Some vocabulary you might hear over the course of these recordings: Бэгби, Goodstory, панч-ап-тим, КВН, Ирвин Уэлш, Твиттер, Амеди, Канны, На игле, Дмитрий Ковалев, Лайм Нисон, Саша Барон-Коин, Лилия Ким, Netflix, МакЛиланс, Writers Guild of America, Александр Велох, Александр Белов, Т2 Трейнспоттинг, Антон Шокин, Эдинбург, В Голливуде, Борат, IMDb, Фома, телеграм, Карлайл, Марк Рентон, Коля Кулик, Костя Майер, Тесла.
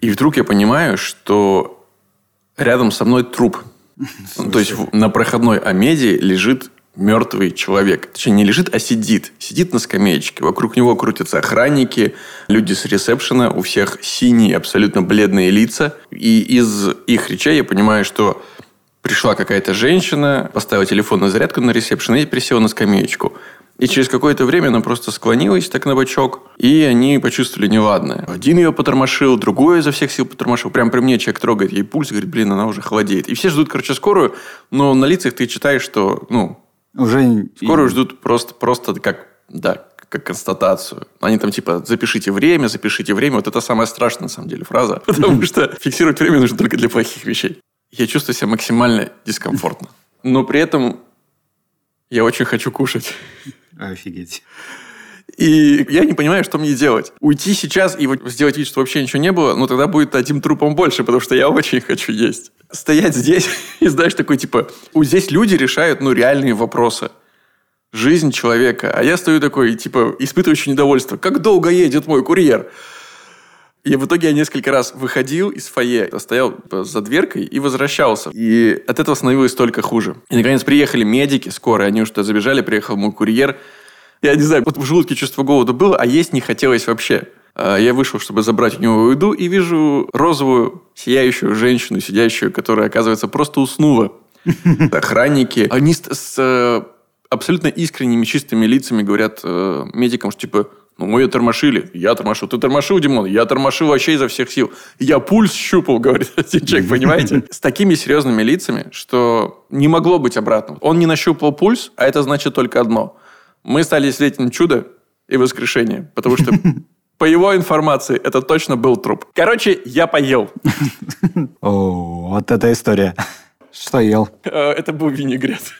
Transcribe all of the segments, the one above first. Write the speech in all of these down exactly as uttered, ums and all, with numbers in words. И вдруг я понимаю, что рядом со мной труп. То есть на проходной Амеди лежит мертвый человек. Точнее, не лежит, а сидит. Сидит на скамеечке. Вокруг него крутятся охранники, люди с ресепшена. У всех синие, абсолютно бледные лица. И из их речей я понимаю, что пришла какая-то женщина, поставила телефон на зарядку на ресепшен и присела на скамеечку. И через какое-то время она просто склонилась так на бочок, и они почувствовали неладное. Один ее потормошил, другой изо всех сил потормошил. Прям при мне человек трогает ей пульс, говорит, блин, она уже холодеет. И все ждут, короче, скорую, но на лицах ты читаешь, что, ну, уже скорую ждут просто, просто как, да, как констатацию. Они там типа «запишите время, запишите время». Вот это самая страшная, на самом деле, фраза. Потому что фиксировать время нужно только для плохих вещей. Я чувствую себя максимально дискомфортно. Но при этом я очень хочу кушать. Офигеть. И я не понимаю, что мне делать. Уйти сейчас и сделать вид, что вообще ничего не было, ну, тогда будет одним трупом больше, потому что я очень хочу есть. Стоять здесь и, знаешь, такой, типа... Вот здесь люди решают, ну, реальные вопросы. Жизнь человека. А я стою такой, типа, испытывающий недовольство. Как долго едет мой курьер? И в итоге я несколько раз выходил из фойе, стоял за дверкой и возвращался. И от этого становилось только хуже. И, наконец, приехали медики скорые. Они уж туда забежали, приехал мой курьер. Я не знаю, вот в желудке чувство голода было, а есть не хотелось вообще. Я вышел, чтобы забрать у него еду, и вижу розовую, сияющую женщину, сидящую, которая, оказывается, просто уснула. Охранники. Они с абсолютно искренними, чистыми лицами говорят медикам, что типа... Ну, мы ее тормошили. Я тормошил. Ты тормошил, Димон? Я тормошил вообще изо всех сил. Я пульс щупал, говорит один человек, понимаете? С такими серьезными лицами, что не могло быть обратно. Он не нащупал пульс, а это значит только одно. Мы стали свидетелями чуда и воскрешения. Потому что, по его информации, это точно был труп. Короче, я поел. О, вот эта история. Что ел? Это был винегрет.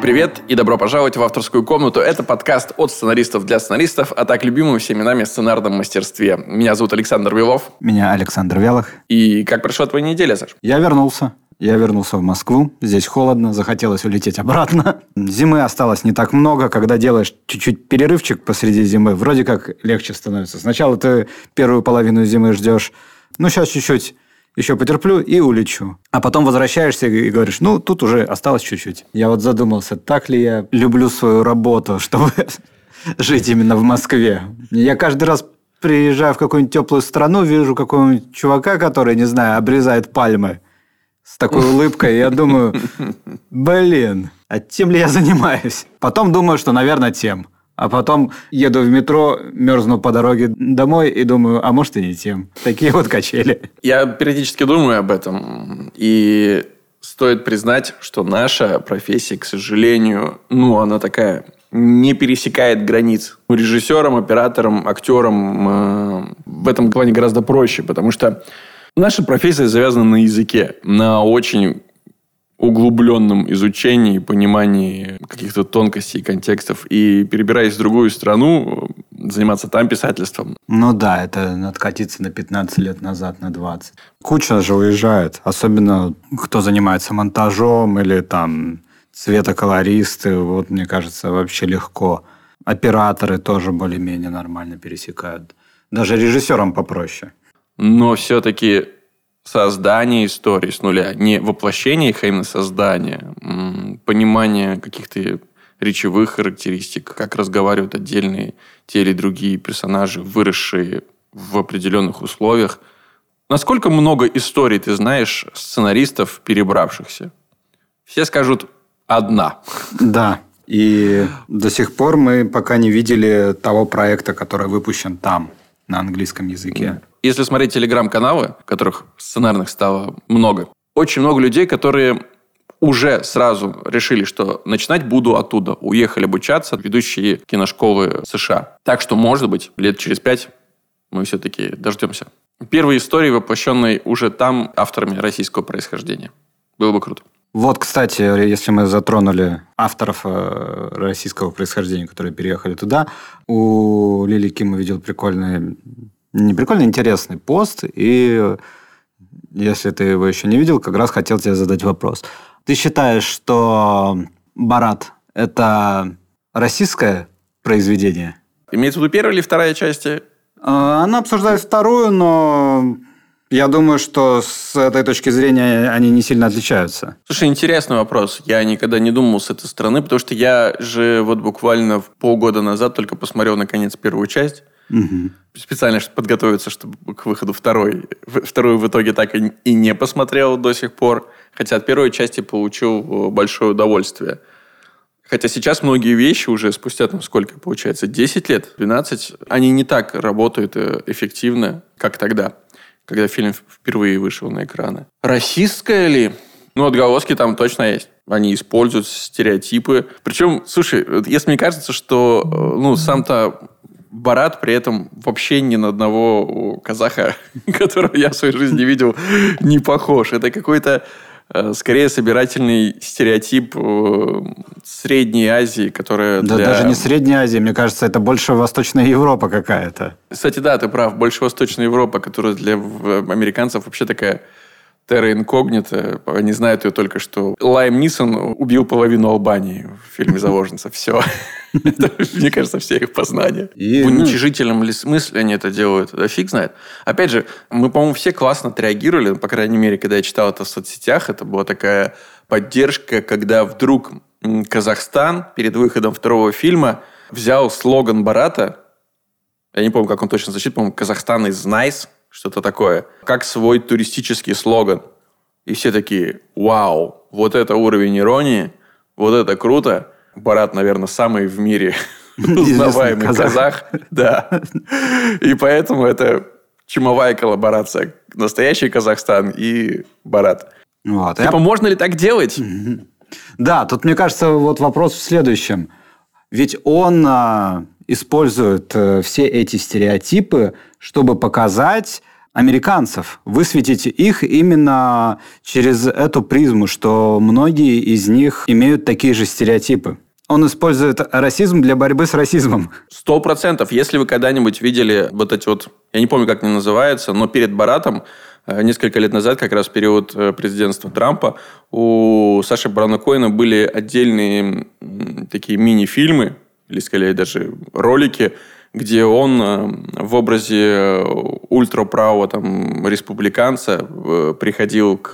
Привет и добро пожаловать в авторскую комнату. Это подкаст от сценаристов для сценаристов о так любимом всеми нами сценарном мастерстве. Меня зовут Александр Белов. Меня Александр Велох. И как прошла твоя неделя, Саш? Я вернулся. Я вернулся в Москву. Здесь холодно, захотелось улететь обратно. Зимы осталось не так много. Когда делаешь чуть-чуть перерывчик посреди зимы, вроде как легче становится. Сначала ты первую половину зимы ждешь. Ну, сейчас чуть-чуть. Еще потерплю и улечу. А потом возвращаешься и говоришь, ну, тут уже осталось чуть-чуть. Я вот задумался, так ли я люблю свою работу, чтобы жить именно в Москве. Я каждый раз, приезжаю в какую-нибудь теплую страну, вижу какого-нибудь чувака, который, не знаю, обрезает пальмы с такой улыбкой. Я думаю, блин, а тем ли я занимаюсь? Потом думаю, что, наверное, тем. А потом еду в метро, мерзну по дороге домой и думаю, а может и не тем. Такие вот качели. Я периодически думаю об этом. И стоит признать, что наша профессия, к сожалению, ну, она такая, не пересекает границ. Режиссерам, операторам, актерам э, в этом плане гораздо проще, потому что наша профессия завязана на языке, на очень... углубленном изучении и понимании каких-то тонкостей и контекстов. И перебираясь в другую страну, заниматься там писательством. Ну да, это откатиться на пятнадцать лет назад, на двадцать. Куча же уезжает. Особенно, кто занимается монтажом или там цветоколористы. Вот, мне кажется, вообще легко. Операторы тоже более-менее нормально пересекают. Даже режиссерам попроще. Но все-таки... создание истории с нуля. Не воплощение их, а именно создание. Понимание каких-то речевых характеристик, как разговаривают отдельные те или другие персонажи, выросшие в определенных условиях. Насколько много историй ты знаешь сценаристов, перебравшихся? Все скажут «одна». Да. И до сих пор мы пока не видели того проекта, который выпущен там, на английском языке. Если смотреть телеграм-каналы, которых сценарных стало много, очень много людей, которые уже сразу решили, что начинать буду оттуда. Уехали обучаться ведущие киношколы США. Так что, может быть, лет через пять мы все-таки дождемся. Первые истории, воплощенные уже там авторами российского происхождения. Было бы круто. Вот, кстати, если мы затронули авторов российского происхождения, которые переехали туда, у Лилии Ким увидел прикольный... Не прикольно, интересный пост, и если ты его еще не видел, как раз хотел тебе задать вопрос. Ты считаешь, что Борат – Это российское произведение? Имеется в виду первая или вторая части? Она обсуждает вторую, но я думаю, что с этой точки зрения они не сильно отличаются. Слушай, интересный вопрос. Я никогда не думал с этой стороны, потому что я же вот буквально полгода назад только посмотрел наконец первую часть. Угу. Специально чтобы подготовиться, чтобы к выходу второй. Вторую в итоге так и не посмотрел до сих пор. Хотя от первой части получил большое удовольствие. Хотя сейчас многие вещи уже спустя, там, сколько получается, десять лет, двенадцать, они не так работают эффективно, как тогда, когда фильм впервые вышел на экраны. Расистская ли? Ну, отголоски там точно есть. Они используют стереотипы. Причем, слушай, если мне кажется, что ну, сам-то Борат при этом вообще ни на одного казаха, которого я в своей жизни видел, не похож. Это какой-то скорее собирательный стереотип Средней Азии, которая да, для... даже не Средняя Азия. Мне кажется, это больше Восточная Европа какая-то. Кстати, да, ты прав. Больше Восточная Европа, которая для американцев вообще такая терра инкогнита. Они знают ее только что. Лайм Нисон убил половину Албании в фильме «Заложница». Все. Это, мне кажется, все их познания. И... В уничижительном ли смысле они это делают? Да фиг знает. Опять же, мы, по-моему, все классно отреагировали. По крайней мере, когда я читал это в соцсетях, это была такая поддержка, когда вдруг Казахстан перед выходом второго фильма взял слоган Бората. Я не помню, как он точно звучит. По-моему, «Казахстан is nice», что-то такое. Как свой туристический слоган. И все такие: вау, вот это уровень иронии, вот это круто. Борат, наверное, самый в мире узнаваемый казах. казах. Да. И поэтому это чумовая коллаборация. Настоящий Казахстан и Борат. Вот. Типа, Я... можно ли так делать? Да, тут, мне кажется, вот вопрос в следующем. Ведь он а, использует а, все эти стереотипы, чтобы показать американцев, высветить их именно через эту призму, что многие из них имеют такие же стереотипы. Он использует расизм для борьбы с расизмом. Сто процентов. Если вы когда-нибудь видели вот эти вот... Я не помню, как они называются, но перед Боратом несколько лет назад, как раз в период президентства Трампа, у Саши Барона-Коина были отдельные такие мини-фильмы, или, скорее, даже ролики, где он в образе ультраправого там, республиканца приходил к,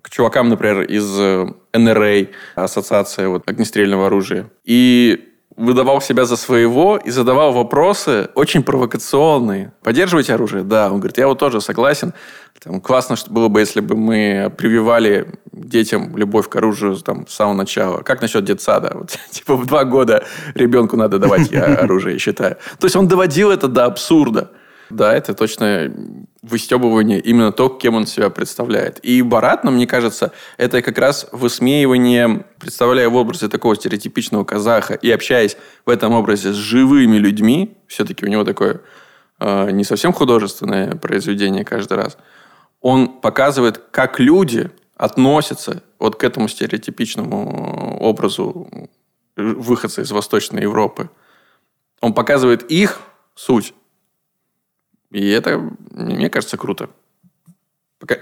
к чувакам, например, из эн эр а, ассоциация вот, огнестрельного оружия, и выдавал себя за своего и задавал вопросы очень провокационные. Поддерживаете оружие? Да. Он говорит, я вот тоже согласен. Там, классно было бы, если бы мы прививали детям любовь к оружию там, с самого начала. Как насчет детсада? Вот, типа в два года ребенку надо давать оружие, я считаю. То есть он доводил это до абсурда. Да, это точно выстебывание именно то, кем он себя представляет. И Борат, мне кажется, это как раз высмеивание, представляя в образе такого стереотипичного казаха и общаясь в этом образе с живыми людьми, все-таки у него такое э, не совсем художественное произведение каждый раз, он показывает, как люди относятся вот к этому стереотипичному образу выходца из Восточной Европы. Он показывает их суть. И это, мне кажется, круто.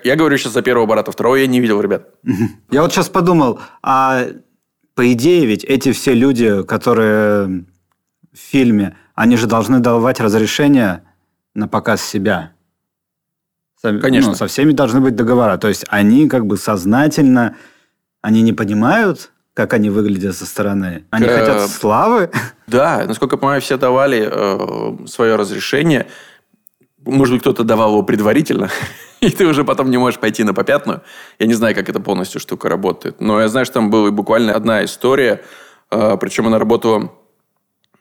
Я говорю сейчас за первого Бората, второго я не видел, ребят. Я вот сейчас подумал, а по идее ведь эти все люди, которые в фильме, они же должны давать разрешение на показ себя. Конечно. Ну, со всеми должны быть договора. То есть они как бы сознательно, они не понимают, как они выглядят со стороны. Они К... хотят славы. Да, насколько я понимаю, все давали э, свое разрешение. Может быть, кто-то давал его предварительно, и ты уже потом не можешь пойти на попятную. Я не знаю, как это полностью штука работает. Но я знаю, что там была буквально одна история, причем она работала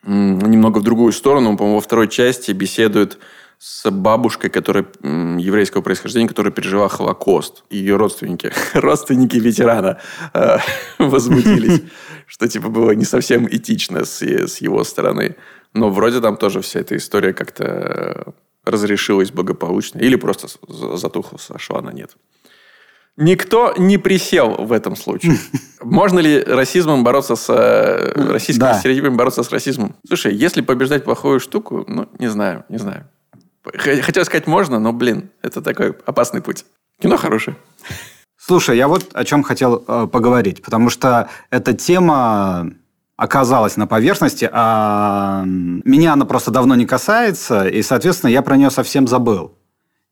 немного в другую сторону. Он, по-моему, во второй части беседует с бабушкой, которая еврейского происхождения, которая пережила Холокост. Ее родственники, родственники ветерана возмутились, что типа было не совсем этично с его стороны. Но вроде там тоже вся эта история как-то... разрешилась благополучно, или просто затухла, сошла на нет. Никто не присел в этом случае. Можно ли расизмом бороться с... российскими да. стереотипами бороться с расизмом? Слушай, если побеждать плохую штуку, ну, не знаю, не знаю. Хотел сказать можно, но, блин, это такой опасный путь. Кино хорошее. Слушай, я вот о чем хотел э, поговорить, потому что эта тема оказалась на поверхности, а меня она просто давно не касается, и, соответственно, я про нее совсем забыл.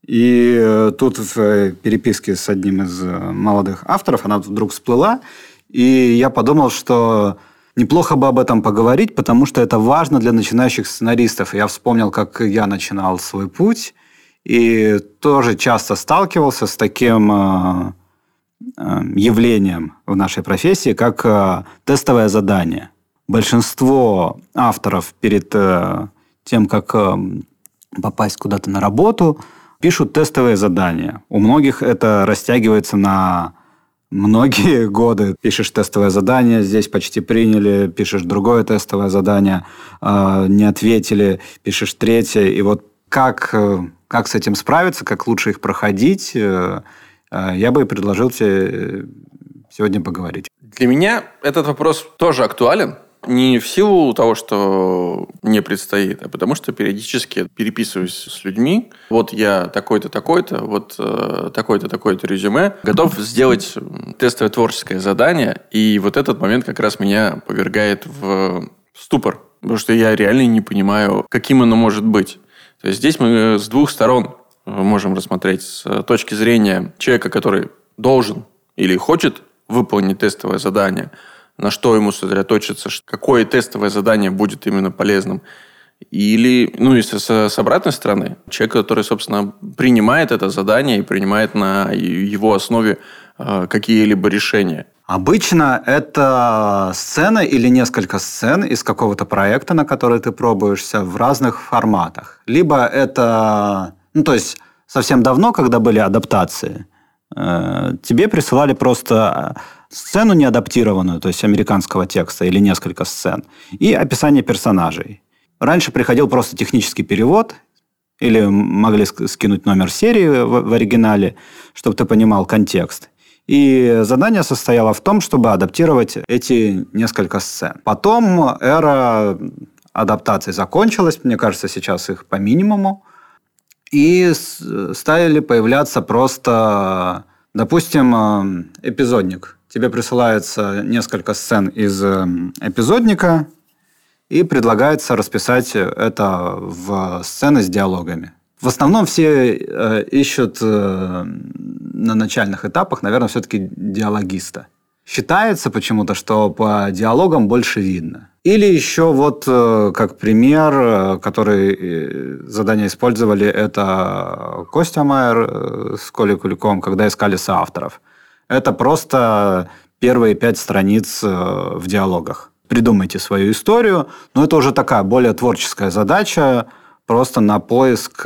И тут в переписке с одним из молодых авторов она вдруг всплыла, и я подумал, что неплохо бы об этом поговорить, потому что это важно для начинающих сценаристов. Я вспомнил, как я начинал свой путь, и тоже часто сталкивался с таким явлением в нашей профессии, как тестовое задание. Большинство авторов перед тем, как попасть куда-то на работу, пишут тестовые задания. У многих это растягивается на многие годы. Пишешь тестовое задание, здесь почти приняли, пишешь другое тестовое задание, не ответили, пишешь третье. И вот как, как с этим справиться, как лучше их проходить, я бы и предложил тебе сегодня поговорить. Для меня этот вопрос тоже актуален. Не в силу того, что мне предстоит, а потому что периодически переписываюсь с людьми. Вот я такой-то, такой-то, вот э, такой-то, такой-то резюме. Готов сделать тестовое творческое задание. И вот этот момент как раз меня повергает в ступор. Потому что я реально не понимаю, каким оно может быть. То есть здесь мы с двух сторон можем рассмотреть. С точки зрения человека, который должен или хочет выполнить тестовое задание, на что ему сосредоточиться, какое тестовое задание будет именно полезным. Или, ну, если с, с обратной стороны, человек, который, собственно, принимает это задание и принимает на его основе э, какие-либо решения. Обычно это сцена или несколько сцен из какого-то проекта, на который ты пробуешься, в разных форматах. Либо это... Ну, то есть, совсем давно, когда были адаптации, э, тебе присылали просто... сцену неадаптированную, то есть американского текста или несколько сцен, и описание персонажей. Раньше приходил просто технический перевод, или могли скинуть номер серии в оригинале, чтобы ты понимал контекст. И задание состояло в том, чтобы адаптировать эти несколько сцен. Потом эра адаптаций закончилась, мне кажется, сейчас их по минимуму, и стали появляться просто, допустим, эпизодник. Тебе присылается несколько сцен из эпизодника и предлагается расписать это в сцены с диалогами. В основном все ищут на начальных этапах, наверное, все-таки диалогиста. Считается почему-то, что по диалогам больше видно. Или еще вот как пример, который задание использовали, это Костя Майер с Колей Куликом, когда искали соавторов. Это просто первые пять страниц в диалогах. Придумайте свою историю, но это уже такая более творческая задача, просто на поиск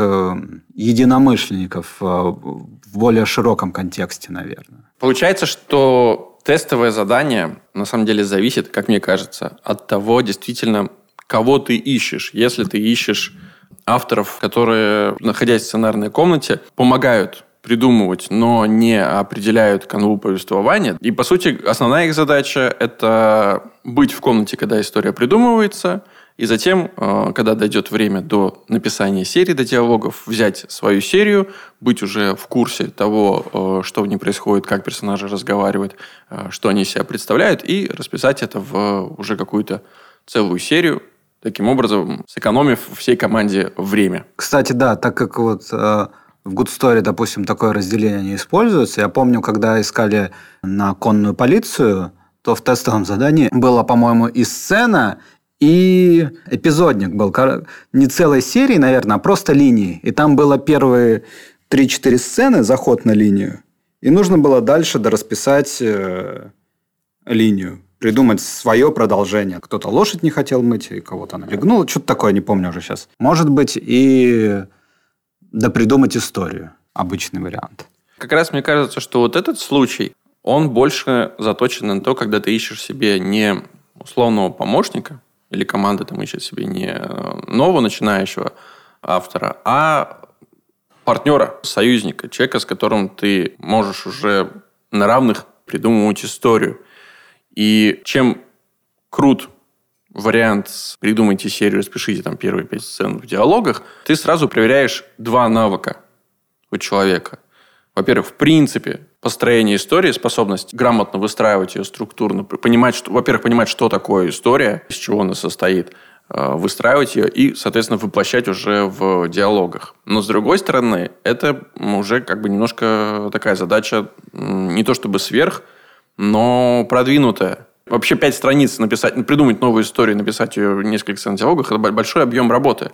единомышленников в более широком контексте, наверное. Получается, что тестовое задание на самом деле зависит, как мне кажется, от того, действительно, кого ты ищешь. Если ты ищешь авторов, которые, находясь в сценарной комнате, помогают придумывать, но не определяют канву повествования. И, по сути, основная их задача – это быть в комнате, когда история придумывается, и затем, когда дойдет время до написания серии, до диалогов, взять свою серию, быть уже в курсе того, что в ней происходит, как персонажи разговаривают, что они из себя представляют, и расписать это в уже какую-то целую серию, таким образом сэкономив всей команде время. Кстати, да, так как вот... В Goodstory, допустим, такое разделение не используется. Я помню, когда искали на конную полицию, то в тестовом задании была, по-моему, и сцена, и эпизодник был. Не целой серии, наверное, а просто линии. И там было первые три-четыре сцены, заход на линию. И нужно было дальше дорасписать линию, придумать свое продолжение. Кто-то лошадь не хотел мыть, и кого-то она легнула. Что-то такое, не помню уже сейчас. Может быть, и... Да придумать историю. Обычный вариант. Как раз мне кажется, что вот этот случай, он больше заточен на то, когда ты ищешь себе не условного помощника, или команда там ищет себе не нового начинающего автора, а партнера, союзника, человека, с которым ты можешь уже на равных придумывать историю. И чем крут вариант с «придумайте серию, распишите там первые пять сцен в диалогах», ты сразу проверяешь два навыка у человека. Во-первых, в принципе, построение истории, способность грамотно выстраивать ее структурно, понимать, что, во-первых, понимать, что такое история, из чего она состоит, выстраивать ее и, соответственно, воплощать уже в диалогах. Но, с другой стороны, это уже как бы немножко такая задача, не то чтобы сверх, но продвинутая. Вообще пять страниц написать, придумать новую историю, написать ее в нескольких диалогах – это большой объем работы.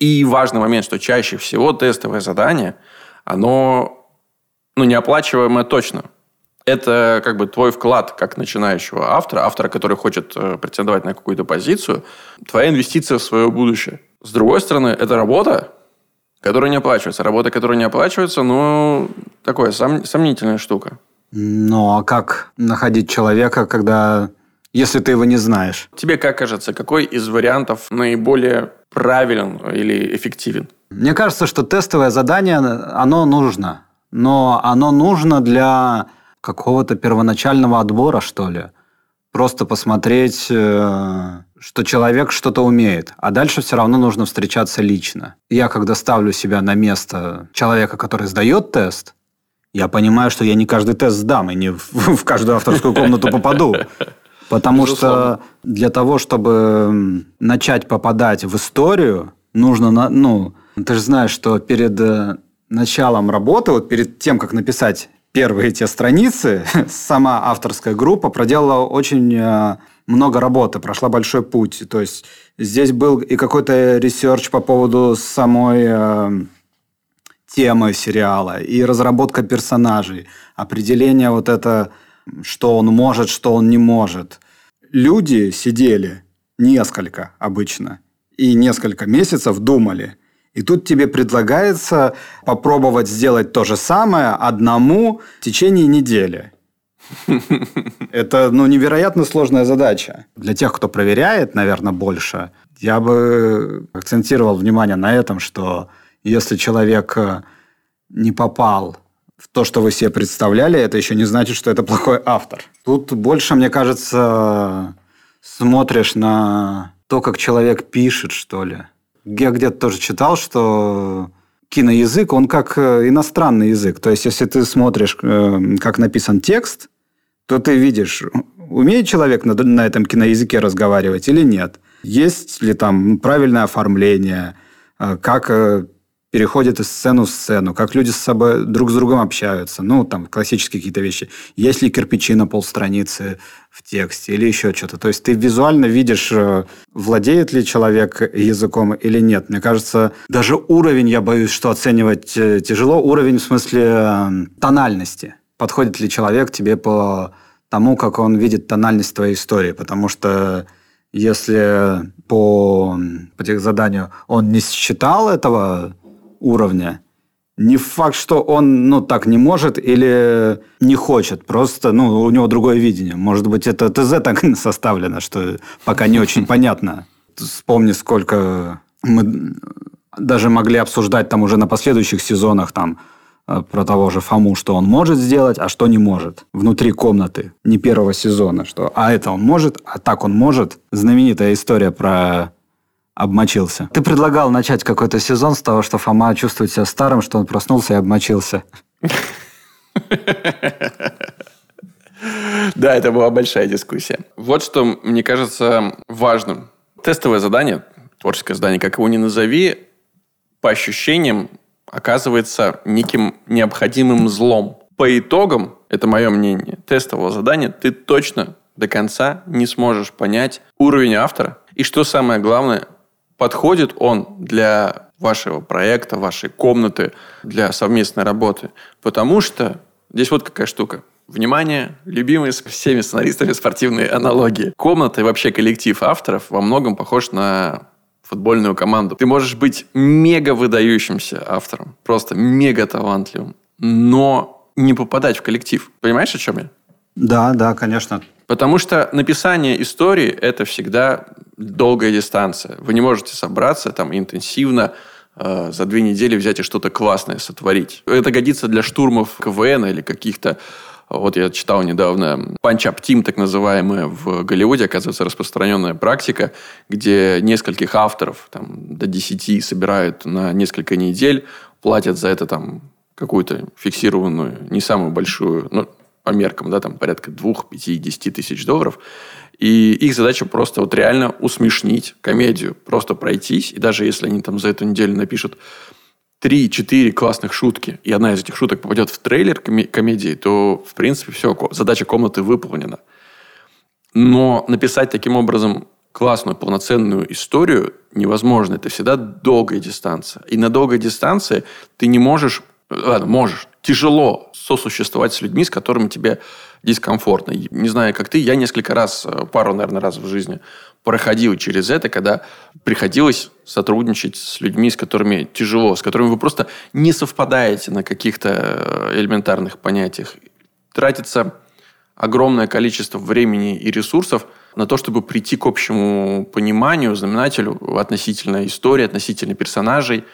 И важный момент, что чаще всего тестовое задание, оно ну, неоплачиваемое точно. Это как бы твой вклад как начинающего автора, автора, который хочет претендовать на какую-то позицию, твоя инвестиция в свое будущее. С другой стороны, это работа, которая не оплачивается. Работа, которая не оплачивается, ну, такая сом- сомнительная штука. Ну, а как находить человека, когда... если ты его не знаешь? Тебе как кажется, какой из вариантов наиболее правилен или эффективен? Мне кажется, что тестовое задание, оно нужно. Но оно нужно для... какого-то первоначального отбора, что ли. Просто посмотреть, что человек что-то умеет. А дальше все равно нужно встречаться лично. Я, когда ставлю себя на место человека, который сдает тест, я понимаю, что я не каждый тест сдам и не в каждую авторскую комнату попаду. Потому что для того, чтобы начать попадать в историю, нужно... ну, ты же знаешь, что перед началом работы, вот перед тем, как написать... первые те страницы, сама авторская группа проделала очень много работы, прошла большой путь. То есть здесь был и какой-то ресерч по поводу самой э, темы сериала, и разработка персонажей, определение вот это, что он может, что он не может. Люди сидели несколько обычно, и несколько месяцев думали. И тут тебе предлагается попробовать сделать то же самое одному в течение недели. Это, ну, невероятно сложная задача. Для тех, кто проверяет, наверное, больше, я бы акцентировал внимание на этом, что если человек не попал в то, что вы себе представляли, это еще не значит, что это плохой автор. Тут больше, мне кажется, смотришь на то, как человек пишет, что ли. Я где-то тоже читал, что киноязык, он как иностранный язык. То есть, если ты смотришь, как написан текст, то ты видишь, умеет человек на этом киноязыке разговаривать или нет. Есть ли там правильное оформление, как переходит из сцены в сцену, как люди с собой друг с другом общаются. Ну, там, классические какие-то вещи. Есть ли кирпичи на полстраницы в тексте или еще что-то. То есть, ты визуально видишь, владеет ли человек языком или нет. Мне кажется, даже уровень, я боюсь, что оценивать тяжело. Уровень в смысле тональности. Подходит ли человек тебе по тому, как он видит тональность твоей истории. Потому что... если по, по техзаданию он не считал этого... уровня. Не факт, что он, ну, так не может или не хочет. Просто, ну, у него другое видение. Может быть, это ТЗ так составлено, что пока не очень понятно. Вспомни, сколько мы даже могли обсуждать там уже на последующих сезонах там про того же Фому, что он может сделать, а что не может. Внутри комнаты. Не первого сезона. Что, а это он может, а так он может. Знаменитая история про... обмочился. Ты предлагал начать какой-то сезон с того, что Фома чувствует себя старым, что он проснулся и обмочился. Да, это была большая дискуссия. Вот что, мне кажется, важным. Тестовое задание, творческое задание, как его ни назови, по ощущениям оказывается неким необходимым злом. По итогам, это мое мнение, тестового задания ты точно до конца не сможешь понять уровень автора. И что самое главное, подходит он для вашего проекта, вашей комнаты, для совместной работы. Потому что здесь вот какая штука. Внимание, любимые всеми сценаристами спортивные аналогии. Комната и вообще коллектив авторов во многом похож на футбольную команду. Ты можешь быть мега выдающимся автором, просто мега талантливым, но не попадать в коллектив. Понимаешь, о чем я? Да, да, конечно. Потому что написание истории – это всегда долгая дистанция. Вы не можете собраться там интенсивно э, за две недели взять и что-то классное сотворить. Это годится для штурмов КВН или каких-то... Вот я читал недавно панч-ап-тим, так называемая, в Голливуде, оказывается, распространенная практика, где нескольких авторов там, до десяти собирают на несколько недель, платят за это там... какую-то фиксированную, не самую большую, ну, по меркам, да, там порядка двух, пяти, десяти тысяч долларов. И их задача просто вот реально усмешнить комедию, просто пройтись. И даже если они там за эту неделю напишут три-четыре классных шутки, и одна из этих шуток попадет в трейлер комедии, то, в принципе, все, задача комнаты выполнена. Но написать таким образом классную, полноценную историю невозможно. Это всегда долгая дистанция. И на долгой дистанции ты не можешь... Ладно, можешь. Тяжело сосуществовать с людьми, с которыми тебе дискомфортно. Не знаю, как ты, я несколько раз, пару, наверное, раз в жизни проходил через это, когда приходилось сотрудничать с людьми, с которыми тяжело, с которыми вы просто не совпадаете на каких-то элементарных понятиях. Тратится огромное количество времени и ресурсов на то, чтобы прийти к общему пониманию, знаменателю относительно истории, относительно персонажей.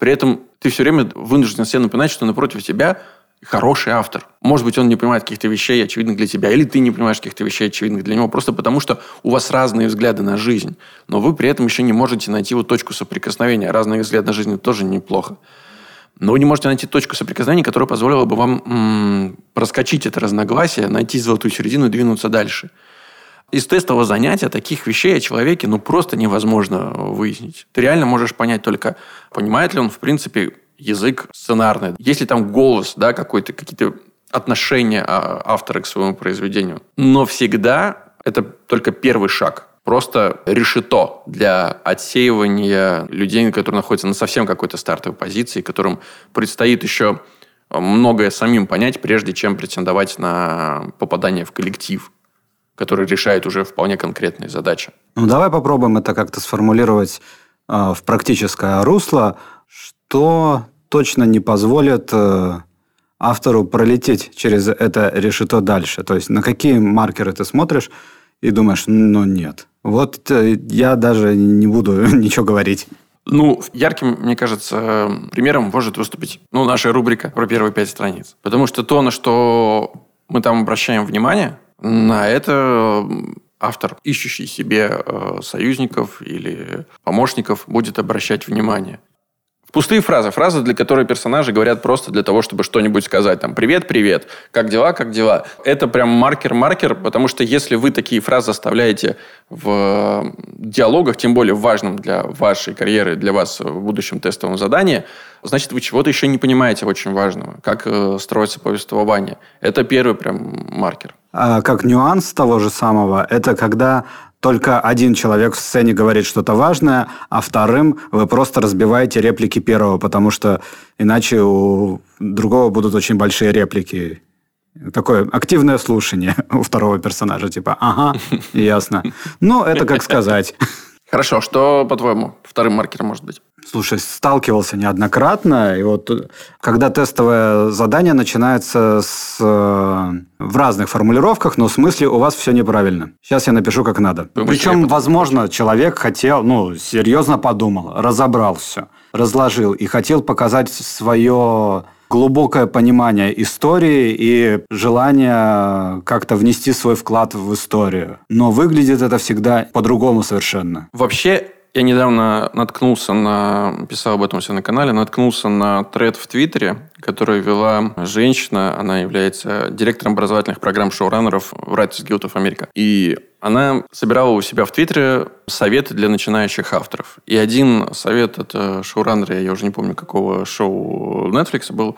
При этом ты все время вынужден себе напоминать, что напротив тебя хороший автор. Может быть, он не понимает каких-то вещей, очевидных для тебя, или ты не понимаешь каких-то вещей, очевидных для него, просто потому что у вас разные взгляды на жизнь. Но вы при этом еще не можете найти вот точку соприкосновения. Разные взгляды на жизнь – это тоже неплохо. Но вы не можете найти точку соприкосновения, которая позволила бы вам м-м, проскочить это разногласие, найти золотую середину и двинуться дальше. Из тестового занятия таких вещей о человеке ну, просто невозможно выяснить. Ты реально можешь понять только, понимает ли он, в принципе, язык сценарный. Есть ли там голос, да, какой-то, какие-то отношения автора к своему произведению. Но всегда это только первый шаг. Просто решето для отсеивания людей, которые находятся на совсем какой-то стартовой позиции, которым предстоит еще многое самим понять, прежде чем претендовать на попадание в коллектив, который решает уже вполне конкретные задачи. Ну, давай попробуем это как-то сформулировать э, в практическое русло, что точно не позволит э, автору пролететь через это решето дальше. То есть, на какие маркеры ты смотришь и думаешь, ну, нет. Вот э, я даже не буду ничего говорить. Ну, ярким, мне кажется, примером может выступить ну, наша рубрика про первые пять страниц. Потому что то, на что мы там обращаем внимание... На это автор, ищущий себе союзников или помощников, будет обращать внимание. Пустые фразы. Фразы, для которых персонажи говорят просто для того, чтобы что-нибудь сказать. Там «Привет, привет», «Как дела, как дела». Это прям маркер-маркер, потому что если вы такие фразы оставляете в диалогах, тем более в важном для вашей карьеры, для вас в будущем тестовом задании, значит, вы чего-то еще не понимаете очень важного. Как строится повествование. Это первый прям маркер. А как нюанс того же самого, это когда... Только один человек в сцене говорит что-то важное, а вторым вы просто разбиваете реплики первого, потому что иначе у другого будут очень большие реплики. Такое активное слушание у второго персонажа. Типа, ага, ясно. Ну, это как сказать. Хорошо, что, по-твоему, вторым маркером может быть? Слушай, сталкивался неоднократно. И вот когда тестовое задание начинается с, в разных формулировках, но в смысле у вас все неправильно. Сейчас я напишу как надо. Причем, возможно, человек хотел, ну, серьезно подумал, разобрал все, разложил и хотел показать свое глубокое понимание истории и желание как-то внести свой вклад в историю. Но выглядит это всегда по-другому совершенно. Вообще, я недавно наткнулся на... Писал об этом все на канале. Наткнулся на тред в Твиттере, который вела женщина. Она является директором образовательных программ шоураннеров в Writers Guild of America. И она собирала у себя в Твиттере советы для начинающих авторов. И один совет от шоураннера, я уже не помню, какого шоу Netflix был,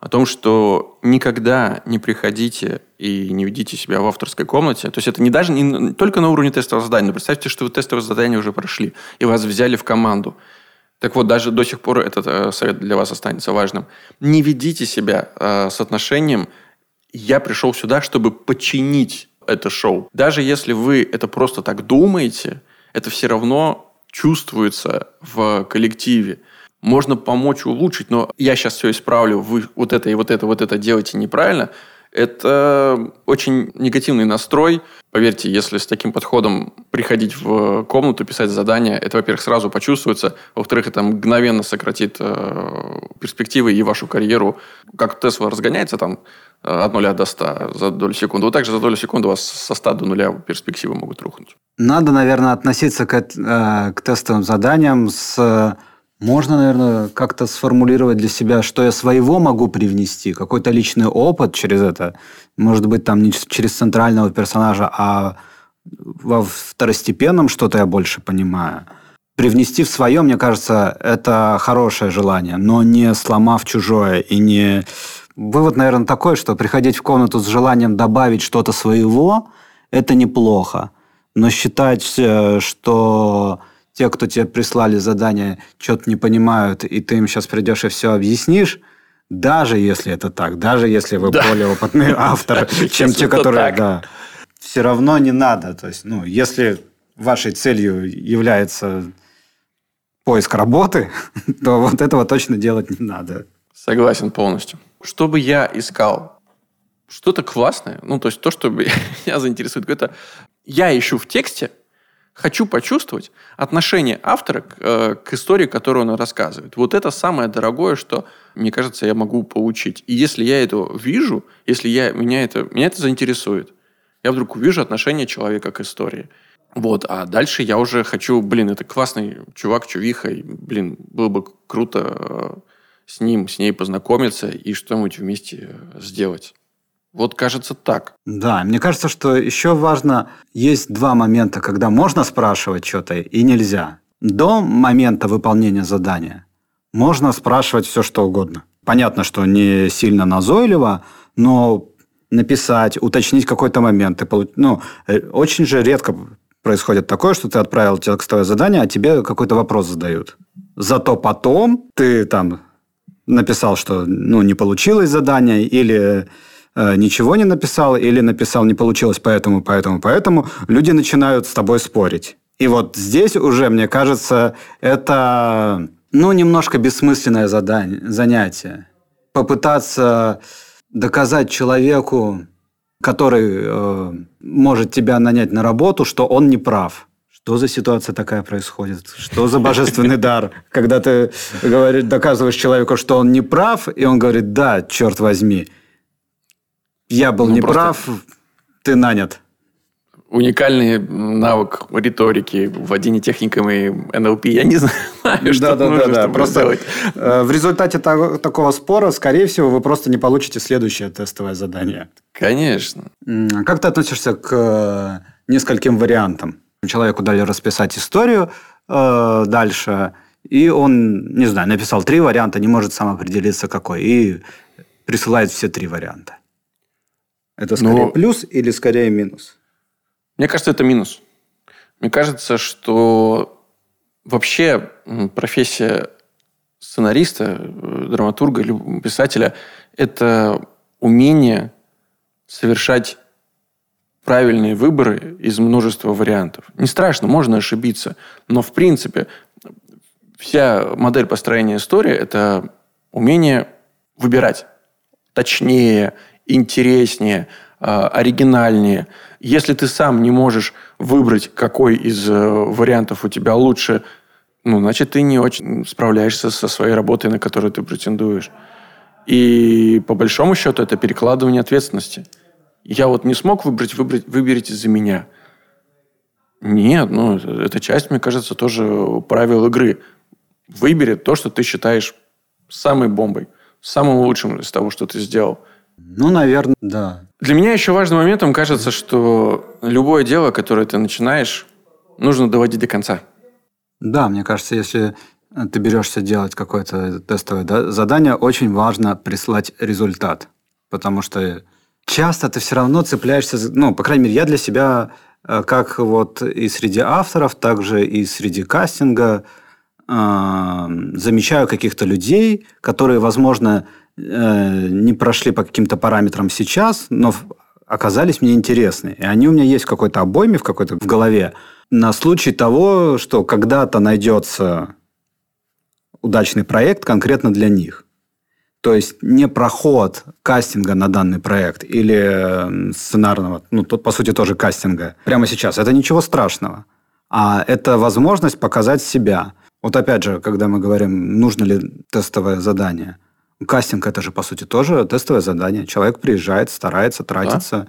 о том, что никогда не приходите и не ведите себя в авторской комнате. То есть это не даже не только на уровне тестового задания. Но представьте, что вы тестовое задание уже прошли, и вас взяли в команду. Так вот, даже до сих пор этот совет для вас останется важным. Не ведите себя э, с отношением «я пришел сюда, чтобы подчинить это шоу». Даже если вы это просто так думаете, это все равно чувствуется в коллективе. Можно помочь улучшить, но я сейчас все исправлю, вы вот это и вот это, вот это делаете неправильно. Это очень негативный настрой. Поверьте, если с таким подходом приходить в комнату, писать задания, это, во-первых, сразу почувствуется, во-вторых, это мгновенно сократит э, перспективы и вашу карьеру. Как Тесла разгоняется там от нуля до ста за долю секунды, вот так же за долю секунды у вас со ста до нуля перспективы могут рухнуть. Надо, наверное, относиться к, э, к тестовым заданиям с... Можно, наверное, как-то сформулировать для себя, что я своего могу привнести, какой-то личный опыт через это. Может быть, там не через центрального персонажа, а во второстепенном что-то я больше понимаю. Привнести в свое, мне кажется, это хорошее желание, но не сломав чужое и не... Вывод, наверное, такой, что приходить в комнату с желанием добавить что-то своего – это неплохо. Но считать, что те, кто тебе прислали задание, что-то не понимают, и ты им сейчас придешь и все объяснишь, даже если это так, даже если вы да. более опытные авторы, чем те, которые... Все равно не надо. То есть, ну, если вашей целью является поиск работы, то вот этого точно делать не надо. Согласен полностью. Что бы я искал? Что-то классное. Ну, то есть, то, что меня заинтересует. Какое-то... Я ищу в тексте, хочу почувствовать отношение автора к, э, к истории, которую он рассказывает. Вот это самое дорогое, что, мне кажется, я могу получить. И если я это вижу, если я, меня, это, меня это заинтересует, я вдруг увижу отношение человека к истории. Вот, а дальше я уже хочу... Блин, это классный чувак, чувиха. И, блин, было бы круто... Э, с ним, с ней познакомиться и что-нибудь вместе сделать. Вот кажется так. Да, мне кажется, что еще важно, есть два момента, когда можно спрашивать что-то и нельзя. До момента выполнения задания можно спрашивать все, что угодно. Понятно, что не сильно назойливо, но написать, уточнить какой-то момент. Ну, очень же редко происходит такое, что ты отправил текстовое задание, а тебе какой-то вопрос задают. Зато потом ты там... написал, что ну, не получилось задание, или э, ничего не написал, или написал не получилось, поэтому, поэтому, поэтому, люди начинают с тобой спорить. И вот здесь уже, мне кажется, это ну, немножко бессмысленное задание, занятие. Попытаться доказать человеку, который э, может тебя нанять на работу, что он не прав. Что за ситуация такая происходит? Что за божественный дар? Когда ты говоришь, доказываешь человеку, что он не прав, и он говорит, да, черт возьми, я был ну, не прав, ты нанят. Уникальный навык риторики, владение техниками эн эл пи. Я не знаю, что да, нужно, да, да. чтобы просто сделать. В результате того, такого спора, скорее всего, вы просто не получите следующее тестовое задание. Конечно. Как ты относишься к нескольким вариантам? Человеку дали расписать историю э, дальше, и он, не знаю, написал три варианта, не может сам определиться, какой, и присылает все три варианта. Это скорее Но... плюс или скорее минус? Мне кажется, это минус. Мне кажется, что вообще профессия сценариста, драматурга или писателя – это умение совершать правильные выборы из множества вариантов. Не страшно, можно ошибиться. Но, в принципе, вся модель построения истории – это умение выбирать точнее, интереснее, оригинальнее. Если ты сам не можешь выбрать, какой из вариантов у тебя лучше, ну, значит, ты не очень справляешься со своей работой, на которую ты претендуешь. И, по большому счету, это перекладывание ответственности. Я вот не смог выбрать, выбрать, выберите за меня. Нет, ну, эта часть, мне кажется, тоже правил игры. Выбери то, что ты считаешь самой бомбой, самым лучшим из того, что ты сделал. Ну, наверное, да. Для меня еще важным моментом кажется, что любое дело, которое ты начинаешь, нужно доводить до конца. Да, мне кажется, если ты берешься делать какое-то тестовое задание, очень важно прислать результат. Потому что... Часто ты все равно цепляешься... Ну, по крайней мере, я для себя, как вот и среди авторов, так же и среди кастинга, э, замечаю каких-то людей, которые, возможно, э, не прошли по каким-то параметрам сейчас, но оказались мне интересны. И они у меня есть в какой-то обойме, в какой-то в голове. На случай того, что когда-то найдется удачный проект конкретно для них. То есть не проход кастинга на данный проект или сценарного, ну, тут, по сути, тоже кастинга, прямо сейчас. Это ничего страшного. А это возможность показать себя. Вот опять же, когда мы говорим, нужно ли тестовое задание. Кастинг – это же, по сути, тоже тестовое задание. Человек приезжает, старается, тратится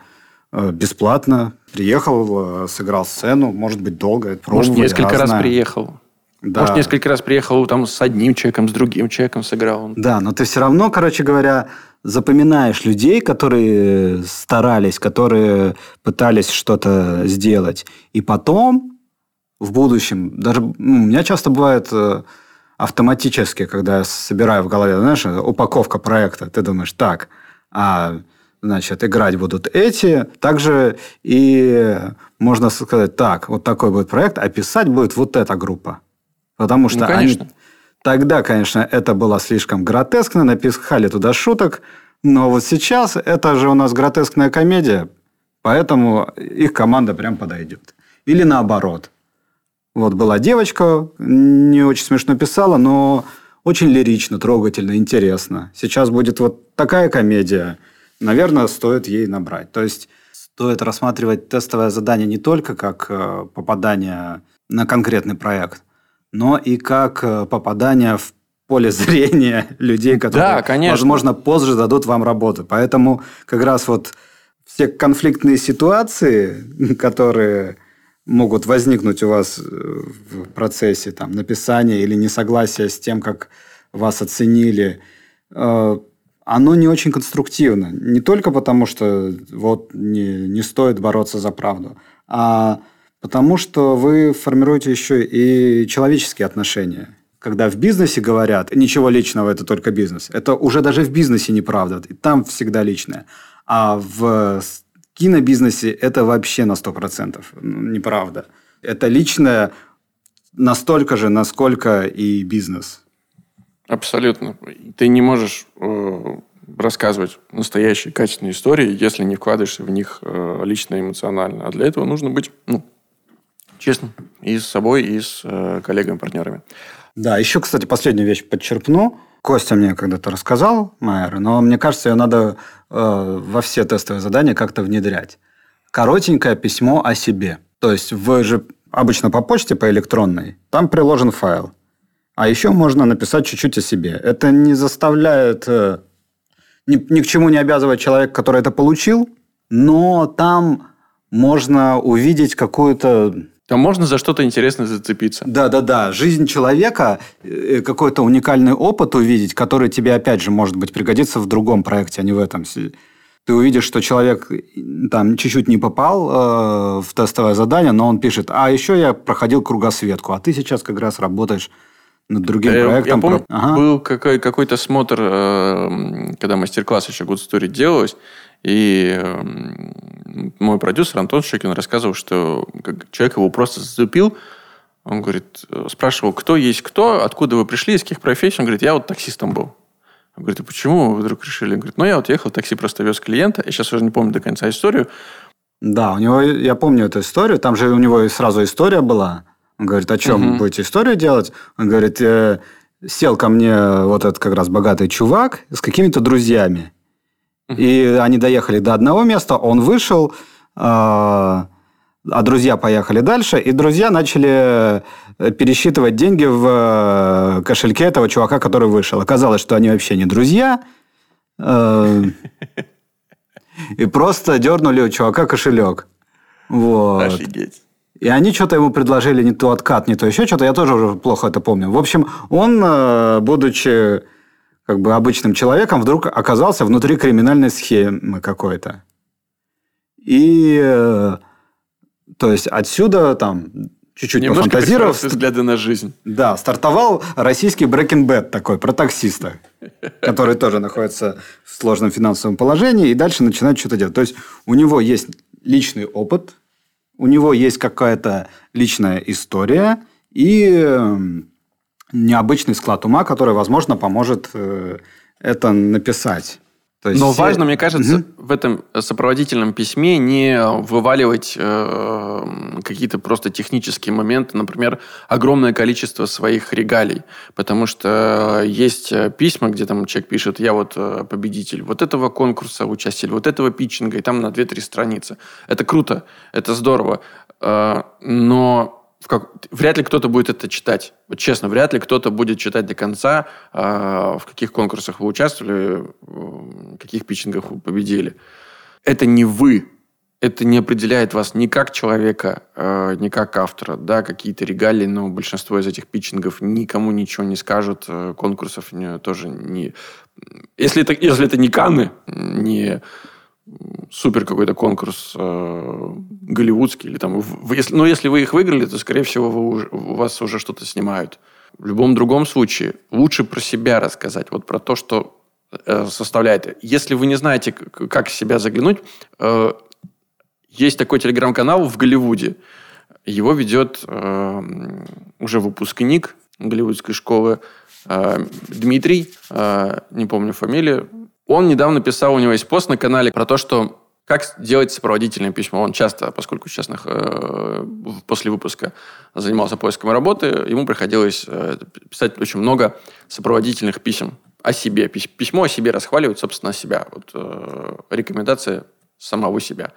да? бесплатно. Приехал, сыграл сцену, может быть, долго. Может, несколько раз приехал. Да. Может, несколько раз приехал там с одним человеком, с другим человеком сыграл. Да, но ты все равно, короче говоря, запоминаешь людей, которые старались, которые пытались что-то сделать. И потом, в будущем, даже ну, у меня часто бывает автоматически, когда я собираю в голове, знаешь, упаковка проекта, ты думаешь, так, а, значит, играть будут эти, также и можно сказать, так, вот такой будет проект, а писать будет вот эта группа. Потому что ну, они... тогда, конечно, это было слишком гротескно, напихали туда шуток, но вот сейчас это же у нас гротескная комедия, поэтому их команда прям подойдет. Или наоборот. Вот была девочка, не очень смешно писала, но очень лирично, трогательно, интересно. Сейчас будет вот такая комедия, наверное, стоит ей набрать. То есть стоит рассматривать тестовое задание не только как попадание на конкретный проект, но и как попадание в поле зрения людей, которые, да, конечно, возможно, позже дадут вам работу. Поэтому как раз вот все конфликтные ситуации, которые могут возникнуть у вас в процессе там, написания или несогласия с тем, как вас оценили, оно не очень конструктивно. Не только потому, что вот, не, не стоит бороться за правду, а... Потому что вы формируете еще и человеческие отношения. Когда в бизнесе говорят, ничего личного, это только бизнес. Это уже даже в бизнесе неправда. И там всегда личное. А в кинобизнесе это вообще на сто процентов неправда. Это личное настолько же, насколько и бизнес. Абсолютно. Ты не можешь рассказывать настоящие качественные истории, если не вкладываешься в них лично и эмоционально. А для этого нужно быть... ну, честно, и с собой, и с э, коллегами, партнерами. Да, еще, кстати, последнюю вещь подчеркну. Костя мне когда-то рассказал, Майер, но мне кажется, ее надо э, во все тестовые задания как-то внедрять. Коротенькое письмо о себе. То есть вы же обычно по почте, по электронной, там приложен файл. А еще можно написать чуть-чуть о себе. Это не заставляет, э, ни, ни к чему не обязывает человека, который это получил, но там можно увидеть какую-то... Там можно за что-то интересное зацепиться. Да-да-да. Жизнь человека, какой-то уникальный опыт увидеть, который тебе, опять же, может быть, пригодится в другом проекте, а не в этом. Ты увидишь, что человек там чуть-чуть не попал э, в тестовое задание, но он пишет, а еще я проходил кругосветку, а ты сейчас как раз работаешь над другим да, проектом. Я помню, ага. был какой- какой-то смотр, э, когда мастер-класс еще Goodstory делалось, и мой продюсер Антон Шокин рассказывал, что человек его просто зацепил. Он говорит, спрашивал, кто есть кто, откуда вы пришли, из каких профессий. Он говорит, я вот таксистом был. Он говорит, а почему вы вдруг решили? Он говорит, ну я вот ехал в такси, просто вез клиента. Я сейчас уже не помню до конца историю. Да, у него, я помню эту историю. Там же у него сразу история была. Он говорит, о чем угу. будете историю делать? Он говорит, сел ко мне вот этот как раз богатый чувак с какими-то друзьями. И они доехали до одного места, он вышел, а друзья поехали дальше, и друзья начали пересчитывать деньги в кошельке этого чувака, который вышел. Оказалось, что они вообще не друзья, и просто дернули у чувака кошелек. Офигеть. И они что-то ему предложили, не то откат, не то еще что-то, я тоже уже плохо это помню. В общем, он, будучи... как бы обычным человеком, вдруг оказался внутри криминальной схемы какой-то. И, то есть, отсюда там чуть-чуть немножко пофантазировав... Немножко взгляды на жизнь. Да, стартовал российский Breaking Bad такой, про таксиста, который тоже находится в сложном финансовом положении, и дальше начинает что-то делать. То есть, у него есть личный опыт, у него есть какая-то личная история, и... необычный склад ума, который, возможно, поможет это написать. То есть Но все... важно, мне кажется, угу. в этом сопроводительном письме не вываливать э, какие-то просто технические моменты, например, огромное количество своих регалий, потому что есть письма, где там человек пишет, я вот победитель вот этого конкурса, участитель вот этого питчинга, и там на две-три страницы. Это круто, это здорово, э, но... Как... Вряд ли кто-то будет это читать. Вот честно, вряд ли кто-то будет читать до конца, э, в каких конкурсах вы участвовали, в каких питчингах вы победили. Это не вы. это не определяет вас ни как человека, э, ни как автора. Да, какие-то регалии, но большинство из этих питчингов никому ничего не скажут. Э, конкурсов не, тоже не... Если это, если это не Канны, не супер какой-то конкурс э, голливудский, или там, в, если, но если вы их выиграли, то, скорее всего, вы уже, у вас уже что-то снимают. В любом другом случае лучше про себя рассказать, вот про то, что э, составляет. Если вы не знаете, как себя заглянуть... Э, Есть такой телеграм-канал в Голливуде. Его ведет э, уже выпускник голливудской школы э, Дмитрий. Э, не помню фамилию. Он недавно писал, у него есть пост на канале про то, что как делать сопроводительное письмо. Он часто, поскольку сейчас э, после выпуска занимался поиском работы, ему приходилось э, писать очень много сопроводительных писем о себе. Письмо о себе расхваливает, собственно, себя. Вот, э, рекомендация самого себя.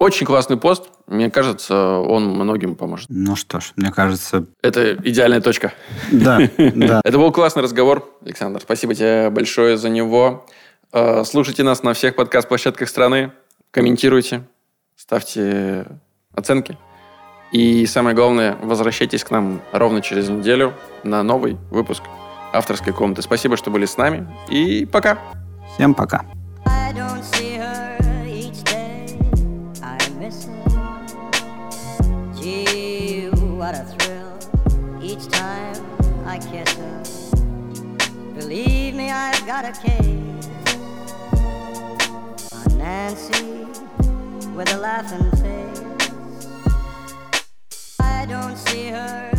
Очень классный пост. Мне кажется, он многим поможет. Ну что ж, мне кажется... Это идеальная точка. Да, да. Это был классный разговор, Александр. Спасибо тебе большое за него. Слушайте нас на всех подкаст-площадках страны. Комментируйте. Ставьте оценки. И самое главное, возвращайтесь к нам ровно через неделю на новый выпуск авторской комнаты. Спасибо, что были с нами. И пока. Всем пока. What a thrill each time I kiss her. Believe me, I've got a case on Nancy with a laughing face. I don't see her